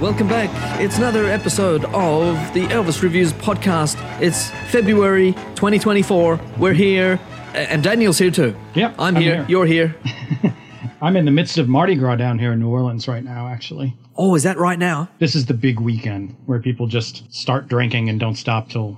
Welcome back. It's another episode of the Elvis Reviews podcast. It's February 2024. We're here, and Daniel's here too. Yep, I'm here. You're here. I'm in the midst of Mardi Gras down here in New Orleans right now, actually. Oh, is that right now? This is the big weekend where people just start drinking and don't stop till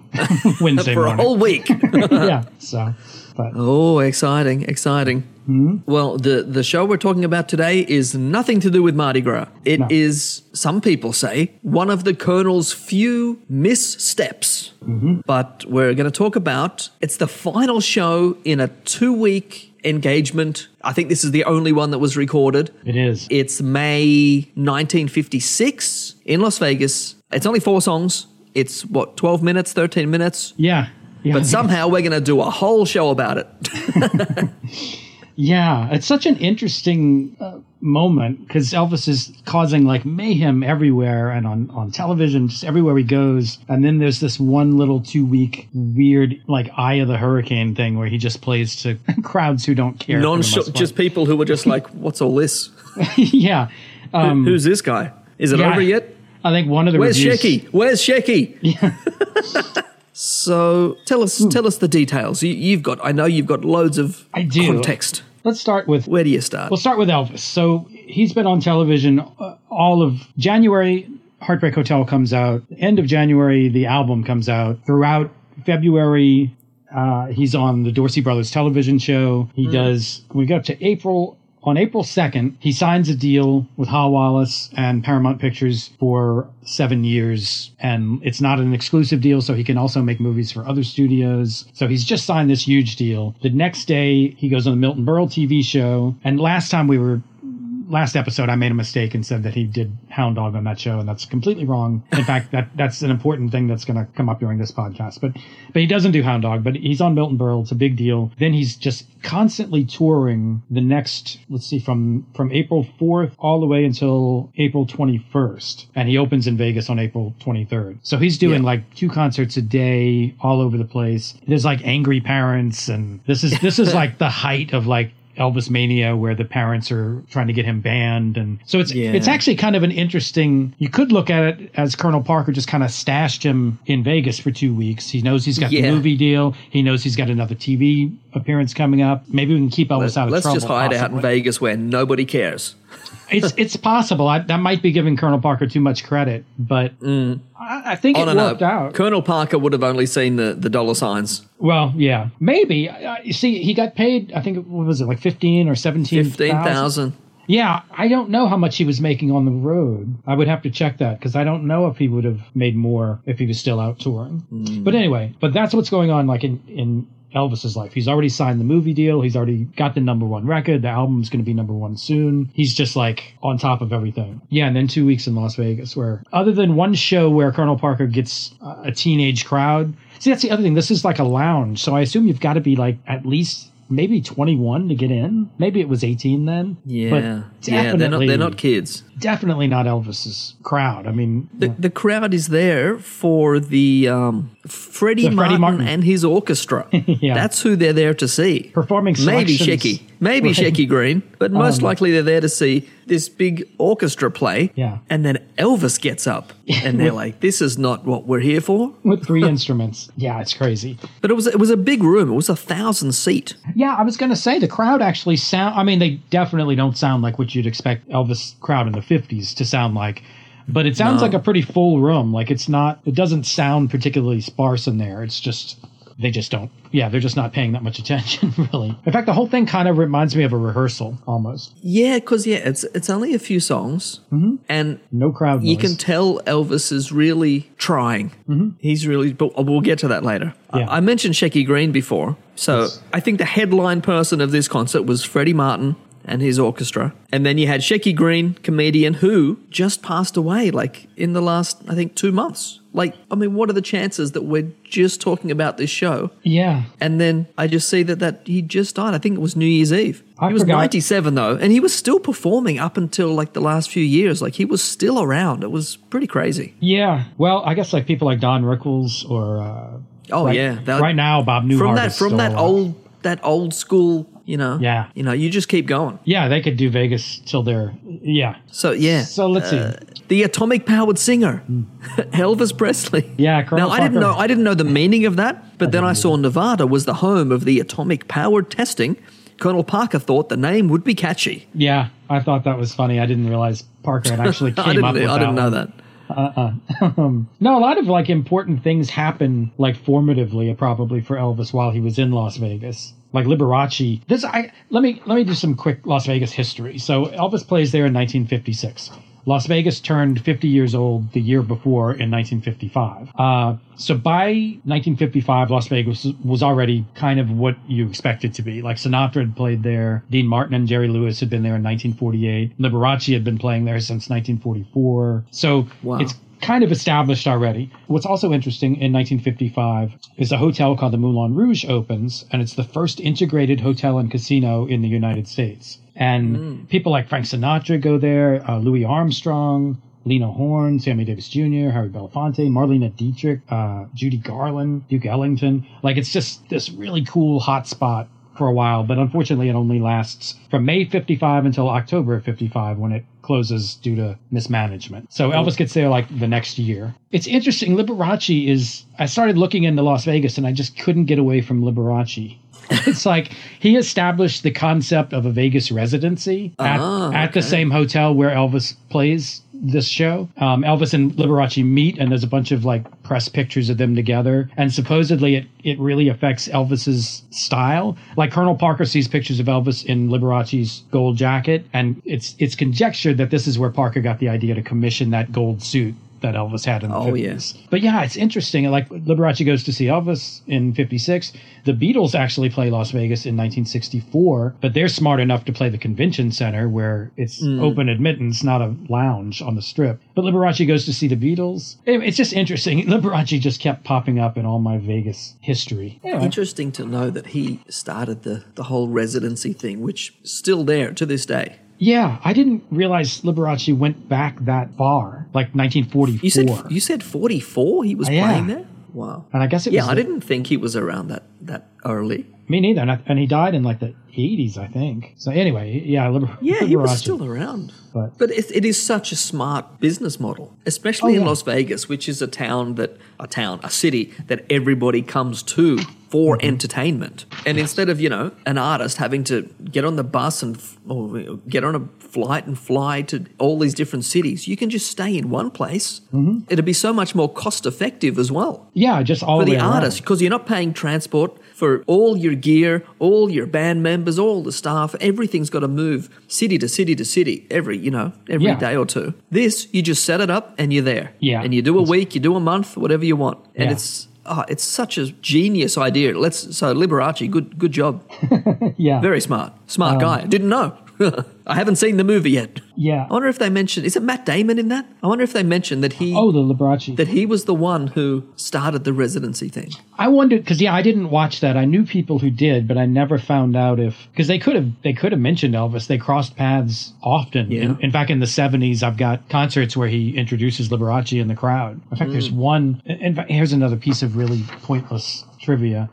Wednesday for morning. For a whole week. Yeah, so. But. Oh, exciting. Mm-hmm. Well, the show we're talking about today is nothing to do with Mardi Gras. It is, some people say, one of the Colonel's few missteps. Mm-hmm. But we're going to talk about, it's the final show in a 2-week engagement. I think this is the only one that was recorded. It is. It's May 1956 in Las Vegas. It's only 4 songs. It's, 12 minutes, 13 minutes? Yeah. But somehow we're going to do a whole show about it. Yeah, it's such an interesting moment because Elvis is causing like mayhem everywhere and on television, just everywhere he goes. And then there's this one little 2-week weird like Eye of the Hurricane thing where he just plays to crowds who don't care. Just people who were just like, what's all this? Yeah. Who's this guy? Is it over yet? I think one of the Where's Shecky? Yeah. So tell us the details. I know you've got loads of context. Let's start with... Where do you start? We'll start with Elvis. So he's been on television all of January. Heartbreak Hotel comes out. End of January, the album comes out. Throughout February, he's on the Dorsey Brothers television show. He does... We go up to April... On April 2nd, he signs a deal with Hal Wallis and Paramount Pictures for 7 years. And it's not an exclusive deal, so he can also make movies for other studios. So he's just signed this huge deal. The next day, he goes on the Milton Berle TV show. And last episode, I made a mistake and said that he did Hound Dog on that show, and that's completely wrong. In fact, that's an important thing that's going to come up during this podcast. But he doesn't do Hound Dog, but he's on Milton Berle. It's a big deal. Then he's just constantly touring the next, let's see, from April 4th all the way until April 21st. And he opens in Vegas on April 23rd. So he's doing like 2 concerts a day all over the place. There's like angry parents, and this is like the height of like Elvis mania, where the parents are trying to get him banned. And so it's actually kind of an interesting, you could look at it as Colonel Parker just kind of stashed him in Vegas for 2 weeks. He knows he's got the movie deal. He knows he's got another TV appearance coming up. Maybe we can keep Elvis out of trouble. Let's just hide out in Vegas where nobody cares. It's possible. That might be giving Colonel Parker too much credit, but I think it worked out. Colonel Parker would have only seen the dollar signs. Well, yeah, maybe. You see, he got paid, I think, what was it, like 15 or 17,000? 15,000. Yeah, I don't know how much he was making on the road. I would have to check that because I don't know if he would have made more if he was still out touring. Mm. But anyway, that's what's going on like in Elvis's life. He's already signed the movie deal. He's already got the #1 record. The album's going to be #1 soon. He's just like on top of everything. Yeah, and then 2 weeks in Las Vegas where, other than one show where Colonel Parker gets a teenage crowd. See, that's the other thing. This is like a lounge. So I assume you've got to be like at least maybe 21 to get in. Maybe it was 18 then. Yeah. But they're not kids. Definitely not Elvis's crowd. I mean, the crowd is there for the Freddie Martin and his orchestra. Yeah. That's who they're there to see. Performing selections. Maybe Shecky Greene, but most likely they're there to see this big orchestra play. Yeah. And then Elvis gets up and they're like, this is not what we're here for. With 3 instruments. Yeah, it's crazy. But it was a big room. It was 1,000 seat. Yeah, I was going to say the crowd actually they definitely don't sound like what you'd expect Elvis crowd in the 50s to sound like. But it sounds like a pretty full room. Like it doesn't sound particularly sparse in there. It's just, they just don't. Yeah, they're just not paying that much attention, really. In fact, the whole thing kind of reminds me of a rehearsal, almost. Yeah, because, it's only a few songs. Mm-hmm. And no crowd noise. You can tell Elvis is really trying. Mm-hmm. He's really, but we'll get to that later. Yeah. I mentioned Shecky Greene before. So I think the headline person of this concert was Freddie Martin and his orchestra. And then you had Shecky Greene, comedian, who just passed away, like, in the last, I think, 2 months. Like, I mean, what are the chances that we're just talking about this show? Yeah. And then I just see that he just died. I think it was New Year's Eve. He was 97, though, and he was still performing up until, like, the last few years. Like, he was still around. It was pretty crazy. Yeah. Well, I guess, like, people like Don Rickles or... right now, Bob Newhart That old school... You know, you just keep going. Yeah, they could do Vegas till they're Yeah. So, yeah. So, let's see. The atomic-powered singer, Elvis Presley. Yeah, Colonel Parker. I didn't know the meaning of that, but then I saw Nevada was the home of the atomic-powered testing. Colonel Parker thought the name would be catchy. Yeah, I thought that was funny. I didn't realize Parker had actually came up with that. I didn't know that. No, a lot of like important things happen like formatively probably for Elvis while he was in Las Vegas. Like Liberace. Let me do some quick Las Vegas history. So Elvis plays there in 1956. Las Vegas turned 50 years old the year before in 1955. So by 1955, Las Vegas was already kind of what you expect it to be. Like Sinatra had played there. Dean Martin and Jerry Lewis had been there in 1948. Liberace had been playing there since 1944. So it's kind of established already. What's also interesting in 1955 is a hotel called the Moulin Rouge opens, and it's the first integrated hotel and casino in the United States. And people like Frank Sinatra go there, Louis Armstrong, Lena Horne, Sammy Davis Jr., Harry Belafonte, Marlena Dietrich, Judy Garland, Duke Ellington. Like, it's just this really cool hot spot for a while, but unfortunately it only lasts from May 55 until October of 55 when it closes due to mismanagement. So Elvis gets there like the next year. It's interesting. Liberace is, I started looking into Las Vegas and I just couldn't get away from Liberace. It's like he established the concept of a Vegas residency at the same hotel where Elvis plays this show. Elvis and Liberace meet, and there's a bunch of like press pictures of them together. And supposedly it really affects Elvis's style. Like Colonel Parker sees pictures of Elvis in Liberace's gold jacket, and it's conjectured that this is where Parker got the idea to commission that gold suit that Elvis had in the 50s. Yes. But yeah, it's interesting. Like Liberace goes to see Elvis in 56. The Beatles actually play Las Vegas in 1964, but they're smart enough to play the convention center where it's open admittance, not a lounge on the strip. But Liberace goes to see the Beatles. It's just interesting. Liberace just kept popping up in all my Vegas history. Anyway. Interesting to know that he started the whole residency thing, which is still there to this day. Yeah, I didn't realize Liberace went back that far, like 1944. You said 44? He was playing there? Wow. And I guess it was... Yeah, I didn't think he was around that early. Me neither. And he died in like the 80s, I think. So anyway, yeah, Liberace. He was still around. But it is such a smart business model, especially in Las Vegas, which is a city that everybody comes to for entertainment. And instead of, an artist having to get on the bus or get on a flight and fly to all these different cities, you can just stay in one place. Mm-hmm. It'd be so much more cost effective as well. Yeah, just all for the artist, because you're not paying transport for all your gear, all your band members, all the staff. Everything's got to move city to city to city every day or two. This, you just set it up and you're there. Yeah. And you do a week, you do a month, whatever you want. And it's such a genius idea. So Liberace, good job. Yeah. Very smart. Smart guy. Didn't know. I haven't seen the movie yet. Yeah. I wonder if they mentioned, is it Matt Damon in that? I wonder if they mentioned that he... Oh, the Liberace. That he was the one who started the residency thing. I wondered, because, I didn't watch that. I knew people who did, but I never found out if... Because they could have mentioned Elvis. They crossed paths often. Yeah. In fact, in the 70s, I've got concerts where he introduces Liberace in the crowd. In fact, there's one... In fact, here's another piece of really pointless trivia.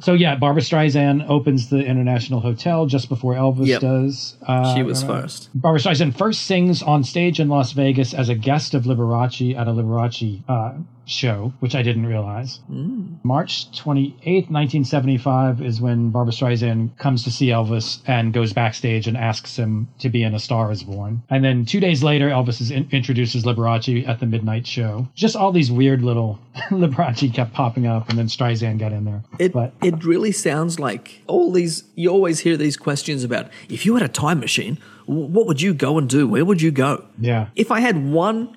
So, yeah, Barbra Streisand opens the International Hotel just before Elvis does. She was first. Barbra Streisand first sings on stage in Las Vegas as a guest of Liberace at a Liberace show, which I didn't realize. March 28th, 1975 is when Barbra Streisand comes to see Elvis and goes backstage and asks him to be in A Star Is Born. And then 2 days later, Elvis introduces Liberace at the midnight show. Just all these weird little Liberace kept popping up, and then Streisand got in there. It really sounds like all these, you always hear these questions about, if you had a time machine, what would you go and do? Where would you go? Yeah. If I had one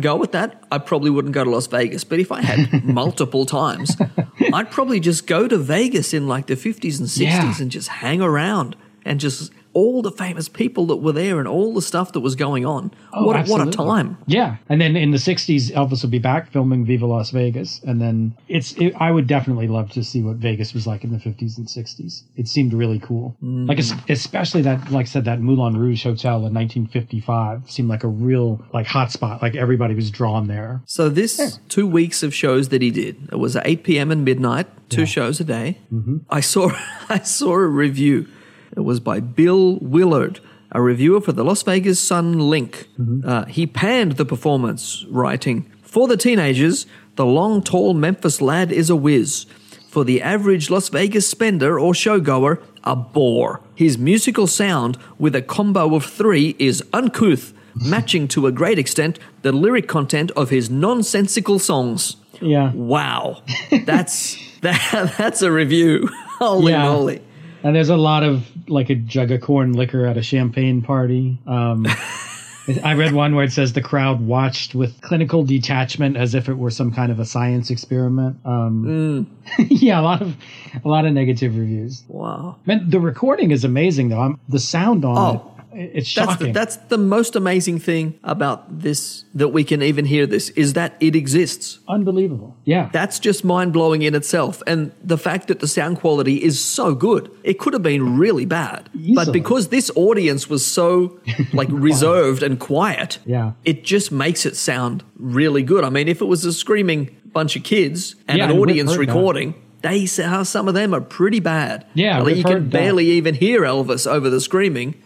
go at that, I probably wouldn't go to Las Vegas. But if I had multiple times, I'd probably just go to Vegas in like the 50s and 60s and just hang around and just all the famous people that were there and all the stuff that was going on. Oh, what a time. Yeah. And then in the 60s, Elvis would be back filming Viva Las Vegas. And then I would definitely love to see what Vegas was like in the 50s and 60s. It seemed really cool. Like, especially that, like I said, that Moulin Rouge Hotel in 1955 seemed like a real, like, hot spot. Like, everybody was drawn there. So this 2 weeks of shows that he did, it was at 8 p.m. and midnight, two shows a day. Mm-hmm. I saw a review. It was by Bill Willard, a reviewer for the Las Vegas Sun Link. Mm-hmm. He panned the performance, writing, "For the teenagers, the long, tall Memphis lad is a whiz. For the average Las Vegas spender or showgoer, a bore. His musical sound, with a combo of three, is uncouth, matching to a great extent the lyric content of his nonsensical songs." Yeah. Wow. That's a review. Holy moly. And there's a lot of, like, a jug of corn liquor at a champagne party. I read one where it says the crowd watched with clinical detachment as if it were some kind of a science experiment. Yeah, a lot of negative reviews. Wow. Man, the recording is amazing, though. The sound on it's shocking. That's the most amazing thing about this, that we can even hear this, is that it exists. Unbelievable. Yeah. That's just mind-blowing in itself. And the fact that the sound quality is so good, it could have been really bad. Easily. But because this audience was so, like, reserved and quiet, it just makes it sound really good. I mean, if it was a screaming bunch of kids and an audience recording... That. They say how some of them are pretty bad. Yeah, like, you can barely even hear Elvis over the screaming.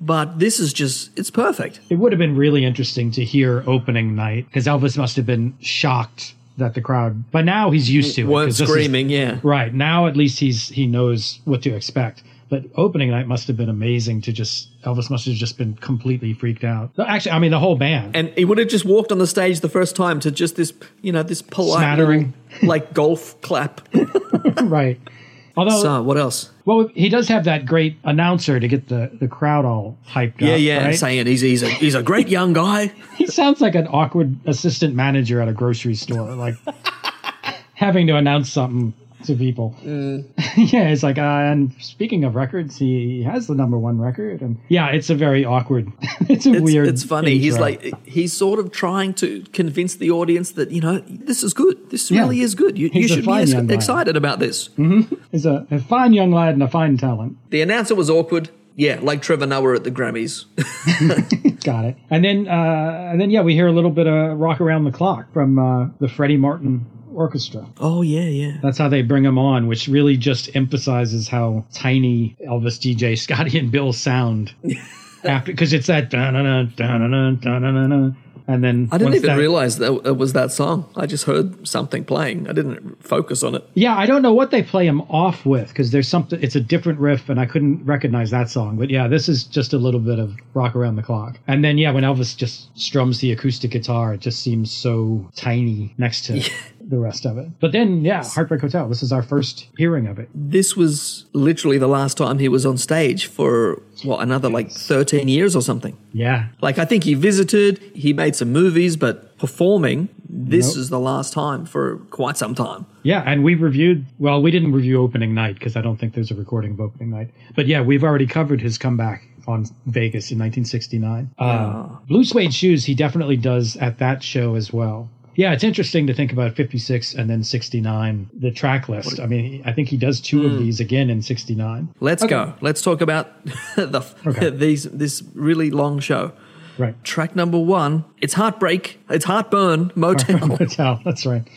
But this is just, it's perfect. It would have been really interesting to hear opening night, because Elvis must have been shocked that the crowd, but now he's used to it. Weren't screaming, Right. Now at least he knows what to expect. But opening night must have been amazing to just, Elvis must have just been completely freaked out. Actually, I mean, the whole band. And he would have just walked on the stage the first time to just this, you know, this polite, smattering, little, like, golf clap. Right. Although, so, what else? Well, he does have that great announcer to get the crowd all hyped up. Yeah, right? Saying he's a great young guy. He sounds like an awkward assistant manager at a grocery store, like having to announce something to people. It's like, and speaking of records, he has the #1 record. And it's a very awkward, weird. It's funny. Intro. He's sort of trying to convince the audience that, you know, this is good. This really is good. You should be excited about this. Mm-hmm. He's a fine young lad and a fine talent. The announcer was awkward. Yeah, like Trevor Noah at the Grammys. Got it. And then we hear a little bit of Rock Around the Clock from the Freddie Martin Orchestra. That's how they bring him on, which really just emphasizes how tiny Elvis, DJ Scotty, and Bill sound after, because it's that da-na-na, da-na-na, da-na-na. And then I didn't even realize that it was that song. I just heard something playing. I didn't focus on it. Yeah, I don't know what they play him off with, because there's something. It's a different riff, and I couldn't recognize that song. But yeah, this is just a little bit of Rock Around the Clock. And then when Elvis just strums the acoustic guitar, it just seems so tiny next to the rest of it. But then, Heartbreak Hotel. This is our first hearing of it. This was literally the last time he was on stage for another like 13 years or something. Yeah. Like, I think he visited, he made some movies, but performing, this is the last time for quite some time. Yeah, and we reviewed, we didn't review opening night because I don't think there's a recording of opening night. But yeah, we've already covered his comeback on Vegas in 1969. Blue Suede Shoes, he definitely does at that show as well. Yeah, it's interesting to think about 56 and then 69, the track list. I mean, I think he does two of these again in 69. Let's go. Let's talk about this really long show. Right. Track #1, it's Heartbreak. It's Heartburn Motel. Heartburn Motel, that's right.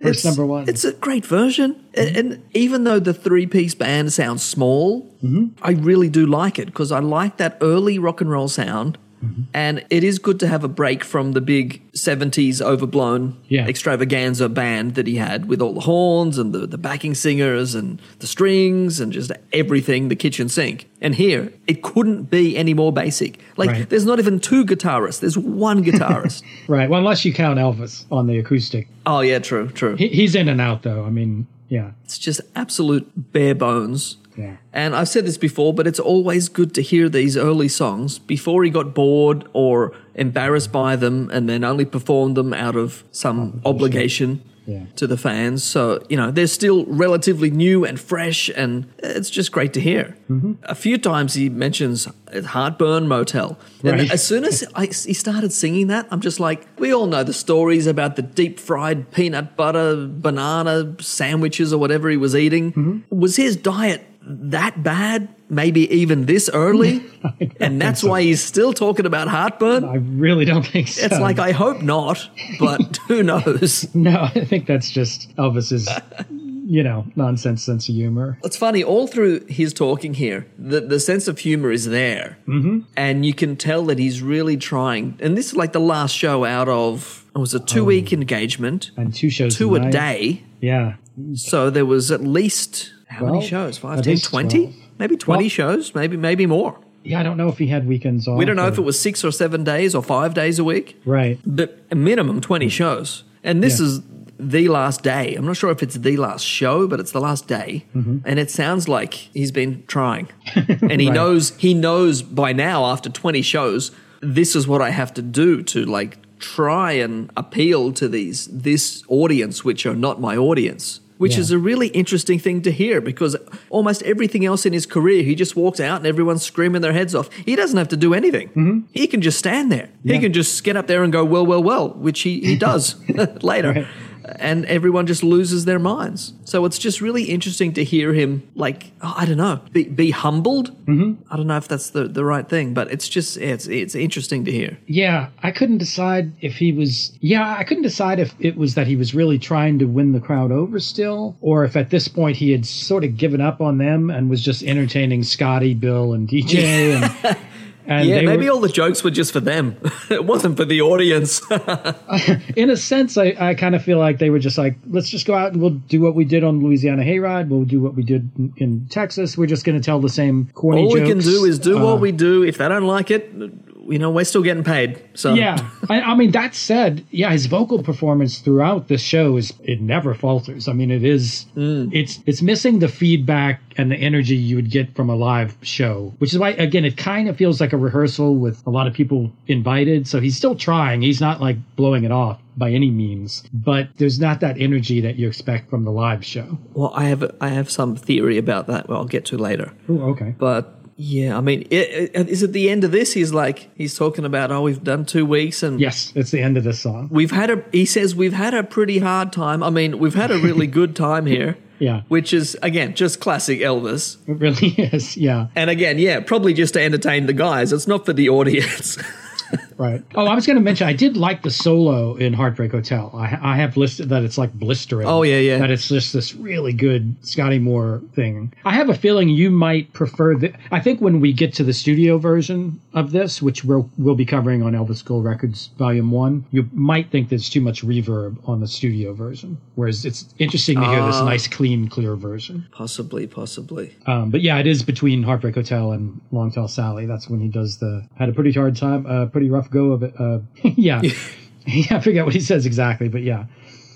Verse #1. It's a great version. Mm-hmm. And even though the three-piece band sounds small, I really do like it, because I like that early rock and roll sound. Mm-hmm. And it is good to have a break from the big 70s overblown extravaganza band that he had, with all the horns and the backing singers and the strings and just everything, the kitchen sink. And here, it couldn't be any more basic. Like, there's not even two guitarists. There's one guitarist. Right. Well, unless you count Elvis on the acoustic. Oh, yeah, true. He's in and out, though. I mean, yeah. It's just absolute bare bones. Yeah. And I've said this before, but it's always good to hear these early songs before he got bored or embarrassed by them and then only performed them out of some obligation to the fans. So, you know, they're still relatively new and fresh, and it's just great to hear. Mm-hmm. A few times he mentions Heartburn Motel. And as soon as he started singing that, I'm just like, we all know the stories about the deep-fried peanut butter, banana sandwiches or whatever he was eating. Mm-hmm. Was his diet that bad, maybe even this early? And that's why he's still talking about heartburn? I really don't think so. It's like, I hope not, but who knows? No, I think that's just Elvis's nonsense sense of humor. It's funny, all through his talking here, the sense of humor is there. Mm-hmm. And you can tell that he's really trying. And this is like the last show out of, it was a two-week engagement. And two shows two tonight. A day. Yeah. So there was at least, how many shows? 5, 10, 20? 12. Maybe 20 shows, maybe more. Yeah, I don't know if he had weekends off. We don't know if it was 6 or 7 days or 5 days a week. Right. But a minimum 20 shows. And this is the last day. I'm not sure if it's the last show, but it's the last day. Mm-hmm. And it sounds like he's been trying. And he knows by now, after 20 shows, this is what I have to do to like try and appeal to this audience, which are not my audience. Which is a really interesting thing to hear, because almost everything else in his career, he just walks out and everyone's screaming their heads off. He doesn't have to do anything. Mm-hmm. He can just stand there. Yeah. He can just get up there and go, well, which he does later. Right. And everyone just loses their minds. So it's just really interesting to hear him, like, be humbled. Mm-hmm. I don't know if that's the right thing, but it's just, it's interesting to hear. Yeah, I couldn't decide if it was that he was really trying to win the crowd over still, or if at this point he had sort of given up on them and was just entertaining Scotty, Bill, and DJ and... And maybe all the jokes were just for them. It wasn't for the audience. In a sense, I kind of feel like they were just like, let's just go out and we'll do what we did on Louisiana Hayride. We'll do what we did in Texas. We're just going to tell the same corny jokes. All we can do is do what we do. If they don't like it, we're still getting paid. So yeah. I mean, that said, his vocal performance throughout the show it never falters. I mean, it is it's missing the feedback and the energy you would get from a live show, which is why, again, it kind of feels like a rehearsal with a lot of people invited. So he's still trying. He's not like blowing it off by any means, but there's not that energy that you expect from the live show. Well, I have some theory about that. Well, I'll get to later. Ooh, okay. But yeah, I mean, is it the end of this? He's like, he's talking about, we've done 2 weeks and... Yes, it's the end of this song. He says, we've had a pretty hard time. I mean, we've had a really good time here. Yeah. Which is, again, just classic Elvis. It really is, yeah. And again, probably just to entertain the guys. It's not for the audience. Right. Oh, I was going to mention, I did like the solo in Heartbreak Hotel. I have listed that it's like blistering. Oh, yeah. That it's just this really good Scotty Moore thing. I have a feeling you might prefer that. I think when we get to the studio version of this, which we'll be covering on Elvis Gold Records Volume 1, you might think there's too much reverb on the studio version, whereas it's interesting to hear this nice, clean, clear version. Possibly. But yeah, it is between Heartbreak Hotel and Long Tall Sally. That's when he does had a pretty hard time, pretty rough go of it. I forget what he says exactly, but yeah.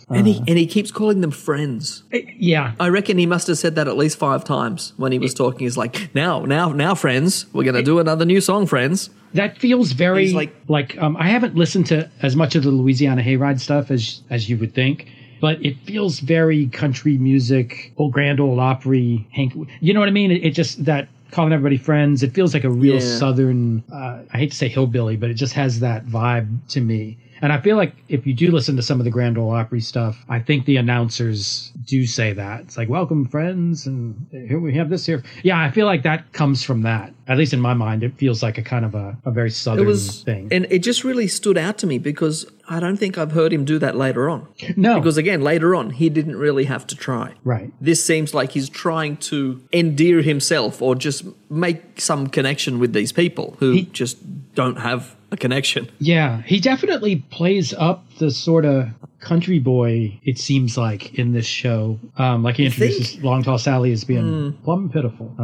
And he keeps calling them friends. Yeah. I reckon he must have said that at least 5 times when he was talking. He's like, now, friends, we're going to do another new song, friends. That feels very... He's like I haven't listened to as much of the Louisiana Hayride stuff as you would think, but it feels very country music, Grand Ole Opry, Hank... You know what I mean? It just... that. Calling everybody friends. It feels like a real Southern, I hate to say hillbilly, but it just has that vibe to me. And I feel like if you do listen to some of the Grand Ole Opry stuff, I think the announcers do say that. It's like, welcome, friends, and here we have this here. Yeah, I feel like that comes from that. At least in my mind, it feels like a kind of a very Southern thing. And it just really stood out to me because I don't think I've heard him do that later on. No. Because, again, later on, he didn't really have to try. Right. This seems like he's trying to endear himself or just make some connection with these people who just don't have a connection. Yeah, he definitely plays up the sort of country boy, it seems like, in this show. Like he introduces Long Tall Sally as being plumb pitiful.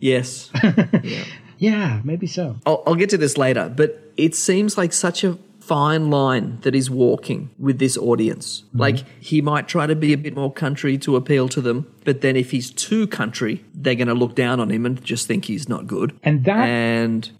Yes. Yeah, maybe so. I'll get to this later, but it seems like such a fine line that he's walking with this audience. Mm-hmm. Like he might try to be a bit more country to appeal to them, but then if he's too country, they're going to look down on him and just think he's not good. And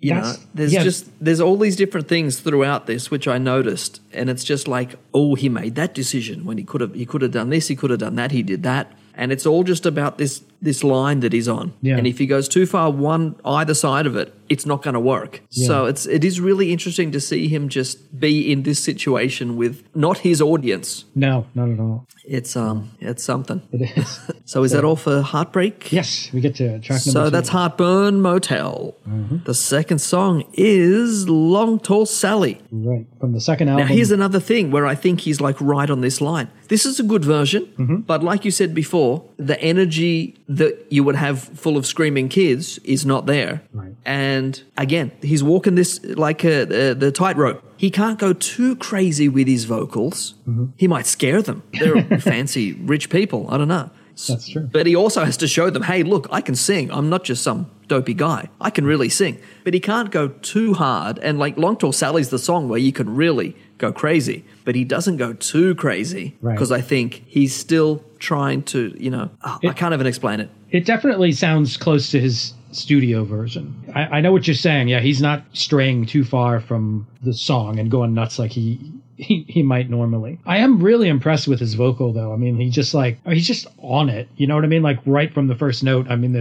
there's all these different things throughout this which I noticed, and it's just like, he made that decision when he could have done this, he could have done that, he did that, and it's all just about this this line that he's on. Yeah. And if he goes too far one either side of it, it's not going to work. Yeah. So it is really interesting to see him just be in this situation with not his audience. No, not at all. It's something. It is. So is that all for Heartbreak? Yes, we get to track number 2. So that's Heartburn Motel. Mm-hmm. The second song is Long Tall Sally. Right, from the second album. Now here's another thing where I think he's like right on this line. This is a good version, mm-hmm. but like you said before, the energy that you would have full of screaming kids is not there. Right. And again, he's walking this like the tightrope. He can't go too crazy with his vocals. Mm-hmm. He might scare them. They're fancy rich people. I don't know. That's true. But he also has to show them, hey, look, I can sing. I'm not just some dopey guy. I can really sing. But he can't go too hard. And like Long Tall Sally's the song where you can really go crazy, but he doesn't go too crazy because I think he's still trying to, I can't even explain it. It definitely sounds close to his studio version. I know what you're saying. Yeah, he's not straying too far from the song and going nuts like he might normally. I am really impressed with his vocal, though. I mean, he's just on it. You know what I mean? Like right from the first note. I mean,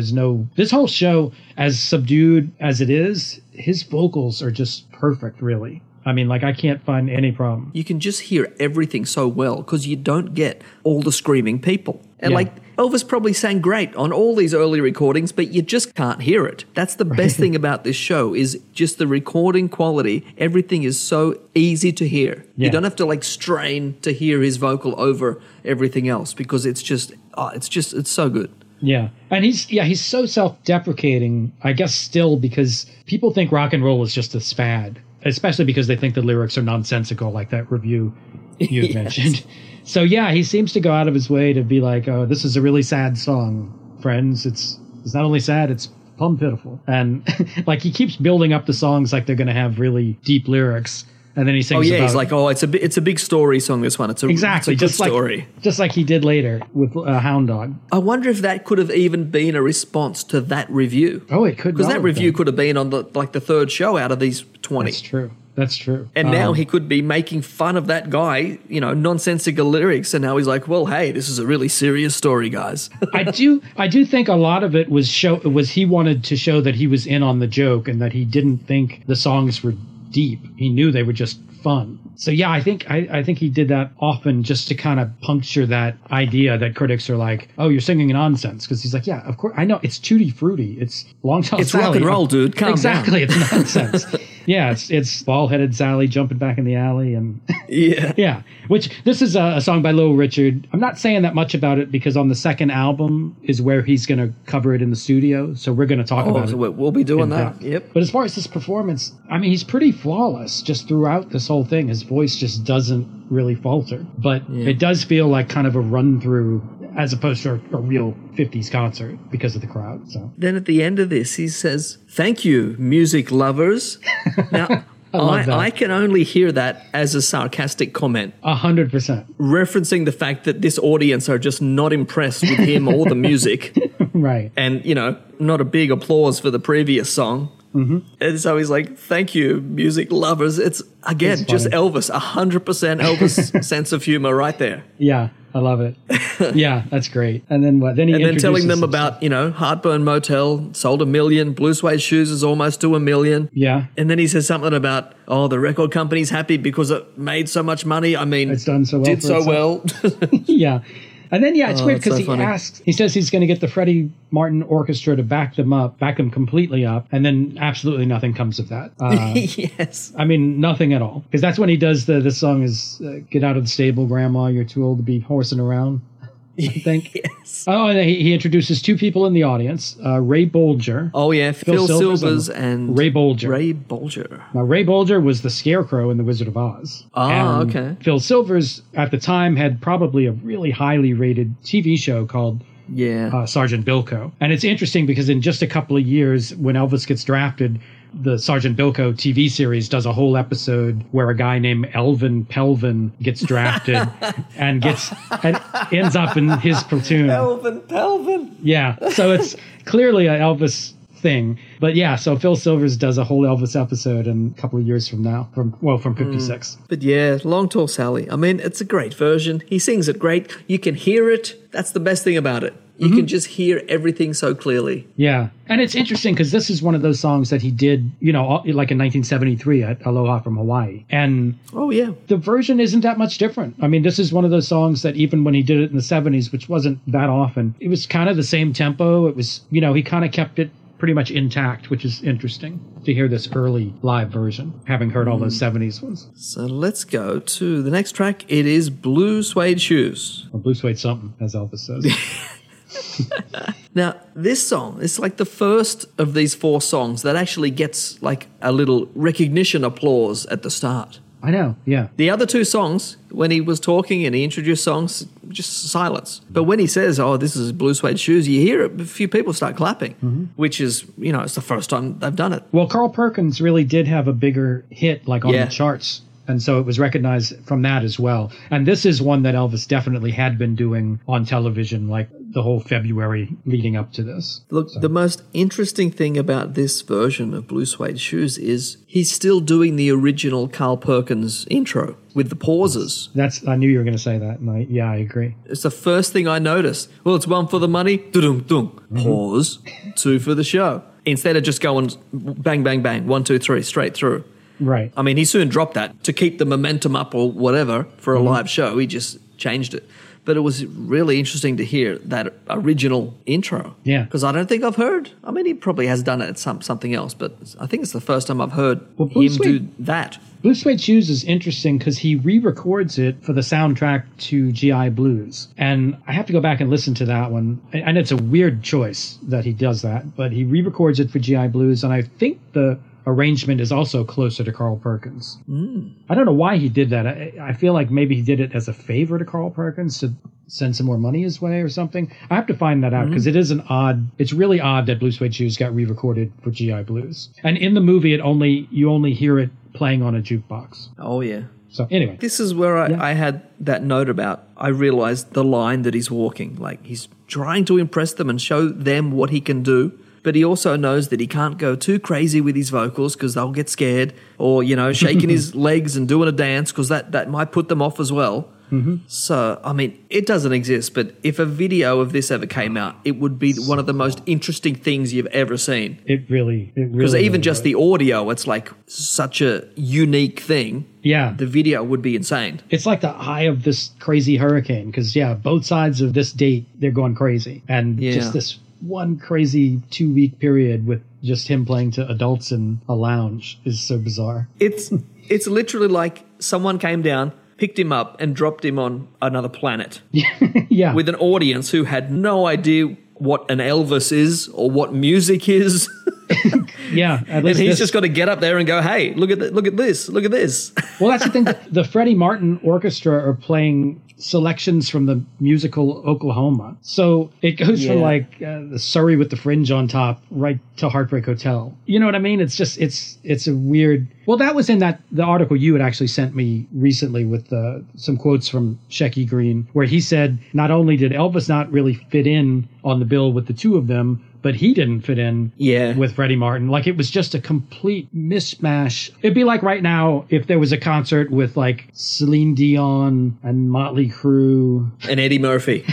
this whole show, as subdued as it is, his vocals are just perfect, really. I mean, like, I can't find any problem. You can just hear everything so well because you don't get all the screaming people. And Elvis probably sang great on all these early recordings, but you just can't hear it. That's the best thing about this show is just the recording quality. Everything is so easy to hear. Yeah. You don't have to like strain to hear his vocal over everything else because it's so good. Yeah. And he's so self-deprecating, I guess, still, because people think rock and roll is just a fad, especially because they think the lyrics are nonsensical, like that review you mentioned. So, he seems to go out of his way to be like, oh, this is a really sad song, friends. It's not only sad, it's plumb pitiful. And like he keeps building up the songs like they're going to have really deep lyrics. And then he sings about... he's like, oh, it's a big story song, this one. It's a good story. Just like he did later with Hound Dog. I wonder if that could have even been a response to that review. Oh, it could. Because that review could have been on the third show out of these 20. That's true. And now he could be making fun of that guy, nonsensical lyrics. And now he's like, well, hey, this is a really serious story, guys. I do think a lot of it was he wanted to show that he was in on the joke and that he didn't think the songs were deep. He knew they were just fun. So I think he did that often just to kind of puncture that idea that critics are like, oh, you're singing nonsense, because he's like, yeah, of course I know, it's tutti frutti, it's Long Tall Sally, rock and roll, dude. Calm down. It's nonsense. Yeah, it's ball-headed Sally jumping back in the alley and yeah. Which this is a song by Little Richard. I'm not saying that much about it because on the second album is where he's going to cover it in the studio. So we're going to talk about it. We'll be doing that. Depth. Yep. But as far as this performance, I mean, he's pretty flawless just throughout this whole thing. His voice just doesn't really falter, but it does feel like kind of a run-through, as opposed to a real 50s concert because of the crowd. So then at the end of this, he says, thank you, music lovers. Now, I can only hear that as a sarcastic comment. 100%. Referencing the fact that this audience are just not impressed with him or the music. Right. And, not a big applause for the previous song. Mm-hmm. And so he's like, thank you, music lovers. It's, again, it's just Elvis, 100% Elvis sense of humor right there. Yeah. I love it. Yeah, that's great. And then what? Then telling them about, Heartburn Motel, sold 1 million, Blue Suede Shoes is almost to 1 million. Yeah. And then he says something about, oh, the record company's happy because it made so much money. I mean, it's done so well. Did so well. Yeah. And then, it's weird because he says he's going to get the Freddie Martin Orchestra to back him completely up, and then absolutely nothing comes of that. Yes. I mean, nothing at all. Because that's when he does the song is Get Out of the Stable, Grandma, You're Too Old to Be Horsing Around, I think. Yes. Oh, and he introduces two people in the audience, Ray Bolger. Oh, yeah, Phil Silvers and Ray Bolger. Now, Ray Bolger was the Scarecrow in The Wizard of Oz. Oh, okay. Phil Silvers, at the time, had probably a really highly rated TV show called Sergeant Bilko. And it's interesting because in just a couple of years, when Elvis gets drafted, the Sergeant Bilko TV series does a whole episode where a guy named Elvin Pelvin gets drafted and ends up in his platoon. Elvin Pelvin. Yeah. So it's clearly an Elvis thing. But so Phil Silvers does a whole Elvis episode in a couple of years from now, from 56. But Long Tall Sally. I mean, it's a great version. He sings it great. You can hear it. That's the best thing about it. You can just hear everything so clearly. Yeah. And it's interesting because this is one of those songs that he did, you know, like in 1973 at Aloha from Hawaii. And oh, yeah, the version isn't that much different. I mean, this is one of those songs that even when he did it in the 70s, which wasn't that often, it was kind of the same tempo. It was, you know, he kind of kept it pretty much intact, which is interesting to hear this early live version, having heard all those 70s ones. So let's go to the next track. It is Blue Suede Shoes. Or Blue Suede something, as Elvis says. Now, this song is like the first of these four songs that actually gets like a little recognition applause at the start. I know, yeah. The other two songs, when he was talking and he introduced songs, just silence. But when he says, oh, this is Blue Suede Shoes, you hear it, a few people start clapping, which is, you know, it's the first time they've done it. Well, Carl Perkins really did have a bigger hit like on the charts. And so it was recognized from that as well. And this is one that Elvis definitely had been doing on television, like the whole February leading up to this. Look, the most interesting thing about this version of Blue Suede Shoes is he's still doing the original Carl Perkins intro with the pauses. I knew you were going to say that. And I agree. It's the first thing I noticed. Well, it's one for the money, pause, two for the show. Instead of just going bang, bang, bang, one, two, three, straight through. Right. I mean, he soon dropped that to keep the momentum up or whatever for a live show. He just changed it. But it was really interesting to hear that original intro. Yeah. Because I don't think I've heard. I mean, he probably has done it at something else, but I think it's the first time I've heard him do that. Blue Suede Shoes is interesting because he re-records it for the soundtrack to G.I. Blues. And I have to go back and listen to that one. And it's a weird choice that he does that, but he re-records it for G.I. Blues. And I think the arrangement is also closer to Carl Perkins. I don't know why he did that. I feel like maybe he did it as a favor to Carl Perkins to send some more money his way or something. I have to find that out because it is it's really odd that Blue Suede Shoes got re-recorded for G.I. Blues. And in the movie, you only hear it playing on a jukebox. Oh, yeah. So anyway. This is where I had that note about, I realized the line that he's walking. Like he's trying to impress them and show them what he can do. But he also knows that he can't go too crazy with his vocals because they'll get scared or, you know, shaking his legs and doing a dance because that might put them off as well. So, I mean, it doesn't exist, but if a video of this ever came out, it would be one of the most interesting things you've ever seen. It really because even just the audio, it's like such a unique thing. Yeah. The video would be insane. It's like the eye of this crazy hurricane because, both sides of this date, they're going crazy. And just this one crazy 2-week period with just him playing to adults in a lounge is so bizarre. It's literally like someone came down, picked him up, and dropped him on another planet. Yeah. With an audience who had no idea what an Elvis is or what music is. Yeah. At least and he's just got to get up there and go, hey, look at this. Well, that's the thing. The Freddie Martin Orchestra are playing selections from the musical Oklahoma. So it goes from like the Surrey with the Fringe on top right to Heartbreak Hotel. You know what I mean? It's just, it's a weird. Well, that was in the article you had actually sent me recently with some quotes from Shecky Greene, where he said, not only did Elvis not really fit in on the bill with the two of them, but he didn't fit in with Freddie Martin. Like, it was just a complete mishmash. It'd be like right now if there was a concert with, like, Celine Dion and Motley Crue. And Eddie Murphy.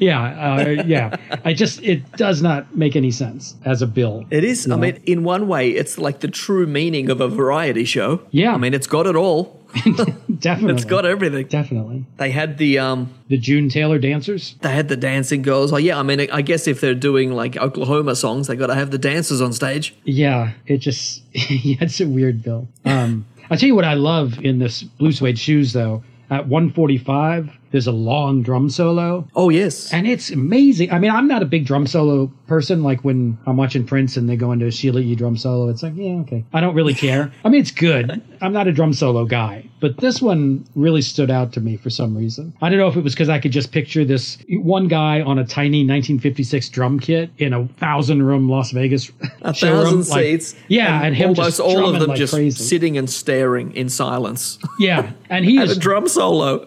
Yeah. It does not make any sense as a bill. It is. I mean, in one way, it's like the true meaning of a variety show. Yeah. I mean, it's got it all. Definitely. It's got everything. Definitely. They had the June Taylor dancers. They had the dancing girls. Oh, yeah. I mean, I guess if they're doing like Oklahoma songs, they got to have the dancers on stage. Yeah. It just, it's a weird bill. I'll tell you what I love in this Blue Suede Shoes, though. At 1:45, there's a long drum solo. Oh, yes. And it's amazing. I mean, I'm not a big drum solo person. Like when I'm watching Prince and they go into a Sheila E. drum solo, it's like, yeah, okay. I don't really care. I mean, it's good. I'm not a drum solo guy. But this one really stood out to me for some reason. I don't know if it was because I could just picture this one guy on a tiny 1956 drum kit in a 1,000-room Las Vegas showroom. 1,000 seats. Yeah, and him almost just all of them like just crazy, sitting and staring in silence. Yeah, and he is a drum solo.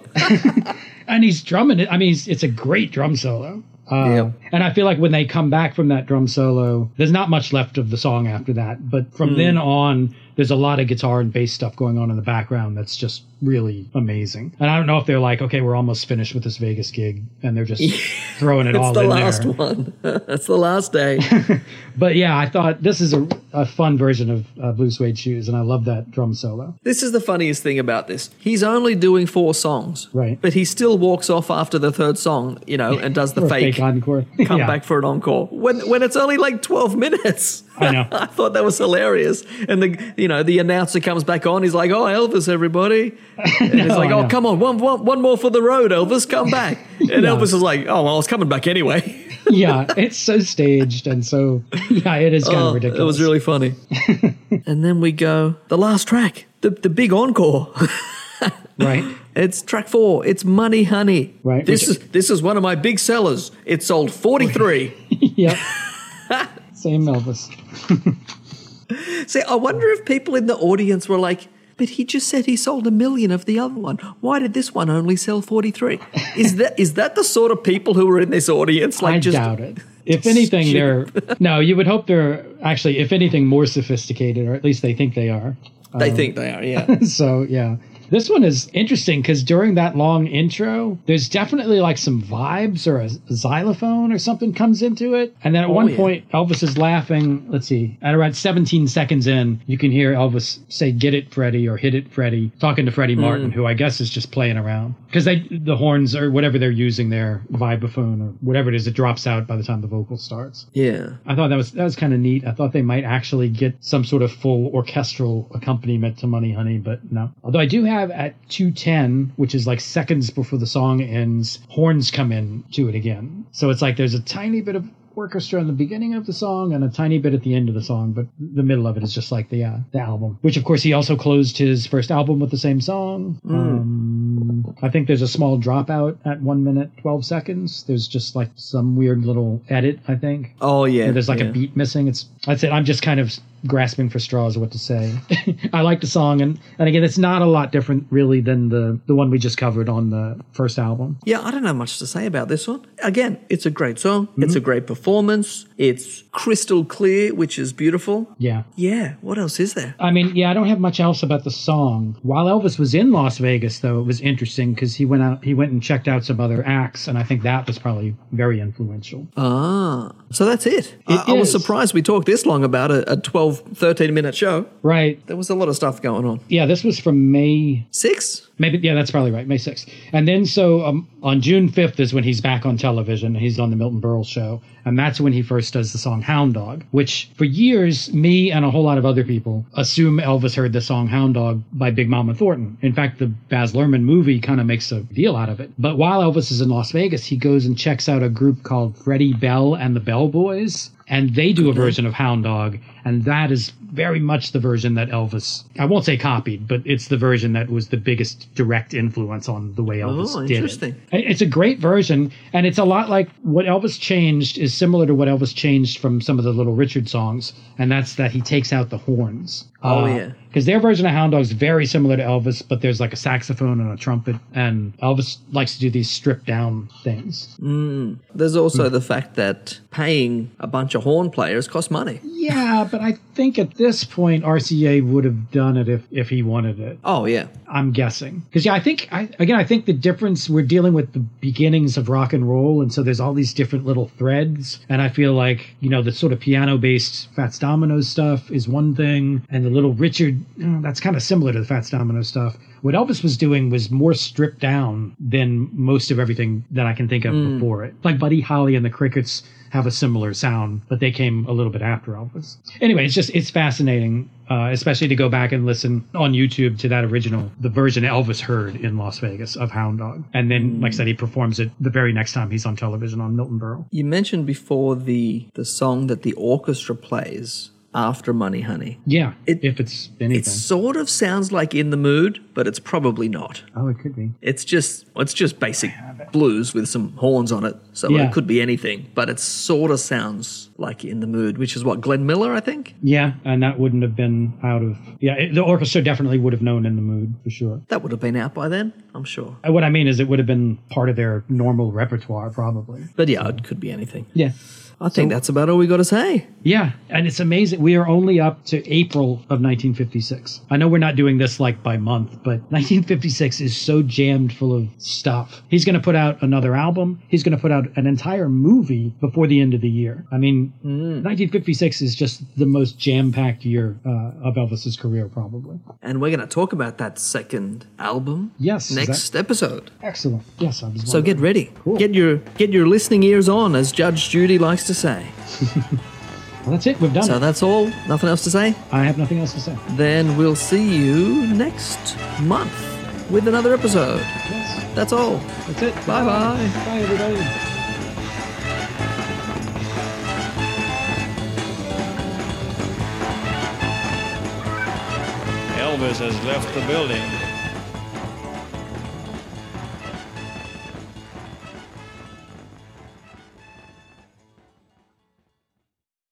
And he's drumming it. I mean, it's a great drum solo. And I feel like when they come back from that drum solo, there's not much left of the song after that. But from then on, there's a lot of guitar and bass stuff going on in the background that's just really amazing. And I don't know if they're like, okay, we're almost finished with this Vegas gig, and they're just throwing it all in there. That's the last one. That's the last day. But yeah, I thought this is a fun version of Blue Suede Shoes, and I love that drum solo. This is the funniest thing about this. He's only doing 4 songs. Right. But he still walks off after the 3rd song, you know, and does the fake encore. Come back for an encore. When it's only like 12 minutes. I know. I thought that was hilarious. And the announcer comes back on. He's like, "Oh, Elvis, everybody." And he's like, "Oh, come on. One more for the road, Elvis. Come back." And Elvis is like, "Oh, well, I was coming back anyway." Yeah, it's so staged and so, it is kind of ridiculous. It was really funny. And then we go, the last track, the big encore. Right. It's track 4. It's Money Honey. Right. This is one of my big sellers. It sold 43. Yep. Same Elvis. See, I wonder if people in the audience were like, but he just said he sold 1 million of the other one. Why did this one only sell 43? Is that the sort of people who were in this audience? Like, I doubt it. If anything, you would hope they're actually, if anything, more sophisticated, or at least they think they are. They think they are, yeah. So, yeah. This one is interesting because during that long intro, there's definitely like some vibes or a xylophone or something comes into it. And then at one point, Elvis is laughing. Let's see. At around 17 seconds in, you can hear Elvis say, "Get it, Freddie," or "Hit it, Freddie," talking to Freddie Martin, who I guess is just playing around. Because the horns or whatever they're using there, vibraphone or whatever it is, it drops out by the time the vocal starts. Yeah. I thought that was kind of neat. I thought they might actually get some sort of full orchestral accompaniment to Money Honey, but no. Although I do have at 2:10, which is like seconds before the song ends, horns come in to it again. So it's like there's a tiny bit of orchestra in the beginning of the song and a tiny bit at the end of the song, but the middle of it is just like the album, which of course he also closed his first album with the same song. I think there's a small dropout at 1 minute 12 seconds. There's just like some weird little edit, I think. Oh yeah, and there's like a beat missing. That's it. I'm just kind of grasping for straws what to say. I like the song, and again, it's not a lot different really than the one we just covered on the first album. Yeah, I don't have much to say about this one. Again, it's a great song. Mm-hmm. It's a great performance. It's crystal clear, which is beautiful. Yeah. What else is there? I mean, I don't have much else about the song. While Elvis was in Las Vegas, though, it was interesting because he went and checked out some other acts, and I think that was probably very influential. So that's it. I was surprised we talked this long about a 13-minute show. Right. There was a lot of stuff going on. Yeah, this was from May 6th? Maybe, yeah, that's probably right, May 6th. And then so on June 5th is when he's back on television. He's on the Milton Berle show. And that's when he first does the song Hound Dog, which for years, me and a whole lot of other people assume Elvis heard the song Hound Dog by Big Mama Thornton. In fact, the Baz Luhrmann movie kind of makes a deal out of it. But while Elvis is in Las Vegas, he goes and checks out a group called Freddie Bell and the Bell Boys. And they do a version of Hound Dog, and that is very much the version that Elvis, I won't say copied, but it's the version that was the biggest direct influence on the way Elvis did it. It's a great version, and it's a lot like what Elvis changed is similar to what Elvis changed from some of the Little Richard songs, and that's that he takes out the horns. Because their version of Hound Dog is very similar to Elvis, but there's like a saxophone and a trumpet, and Elvis likes to do these stripped down things. There's also the fact that paying a bunch of horn players costs money. Yeah, but I think at this point RCA would have done it if he wanted it. Oh yeah, I'm guessing. Because I think the difference, we're dealing with the beginnings of rock and roll, and so there's all these different little threads, and I feel like the sort of piano based Fats Domino stuff is one thing, and the Little Richard, that's kind of similar to the Fats Domino stuff. What Elvis was doing was more stripped down than most of everything that I can think of before it. Like Buddy Holly and the Crickets have a similar sound, but they came a little bit after Elvis. Anyway, it's fascinating, especially to go back and listen on YouTube to that original, the version Elvis heard in Las Vegas of Hound Dog. And then, like I said, he performs it the very next time he's on television on Milton Berle. You mentioned before the song that the orchestra plays after Money Honey. Yeah, if it's anything. It sort of sounds like In the Mood, but it's probably not. Oh, it could be. It's just basic blues with some horns on it, so it could be anything, but it sort of sounds like In the Mood, which is what, Glenn Miller, I think? Yeah, and that wouldn't have been out of... Yeah, the orchestra definitely would have known In the Mood, for sure. That would have been out by then, I'm sure. What I mean is it would have been part of their normal repertoire, probably. But yeah, it could be anything. Yeah. I think that's about all we got to say. Yeah. And it's amazing. We are only up to April of 1956. I know we're not doing this like by month, but 1956 is so jammed full of stuff. He's going to put out another album. He's going to put out an entire movie before the end of the year. I mean, 1956 is just the most jam-packed year of Elvis's career, probably. And we're going to talk about that second album next episode. Excellent. Yes, I was wondering. So get ready. Cool. Get your listening ears on, as Judge Judy likes to say. Well, that's it. We've done it. So that's all. Nothing else to say? I have nothing else to say. Then we'll see you next month with another episode. Yes. That's all. That's it. Bye-bye. Bye, everybody. Elvis has left the building.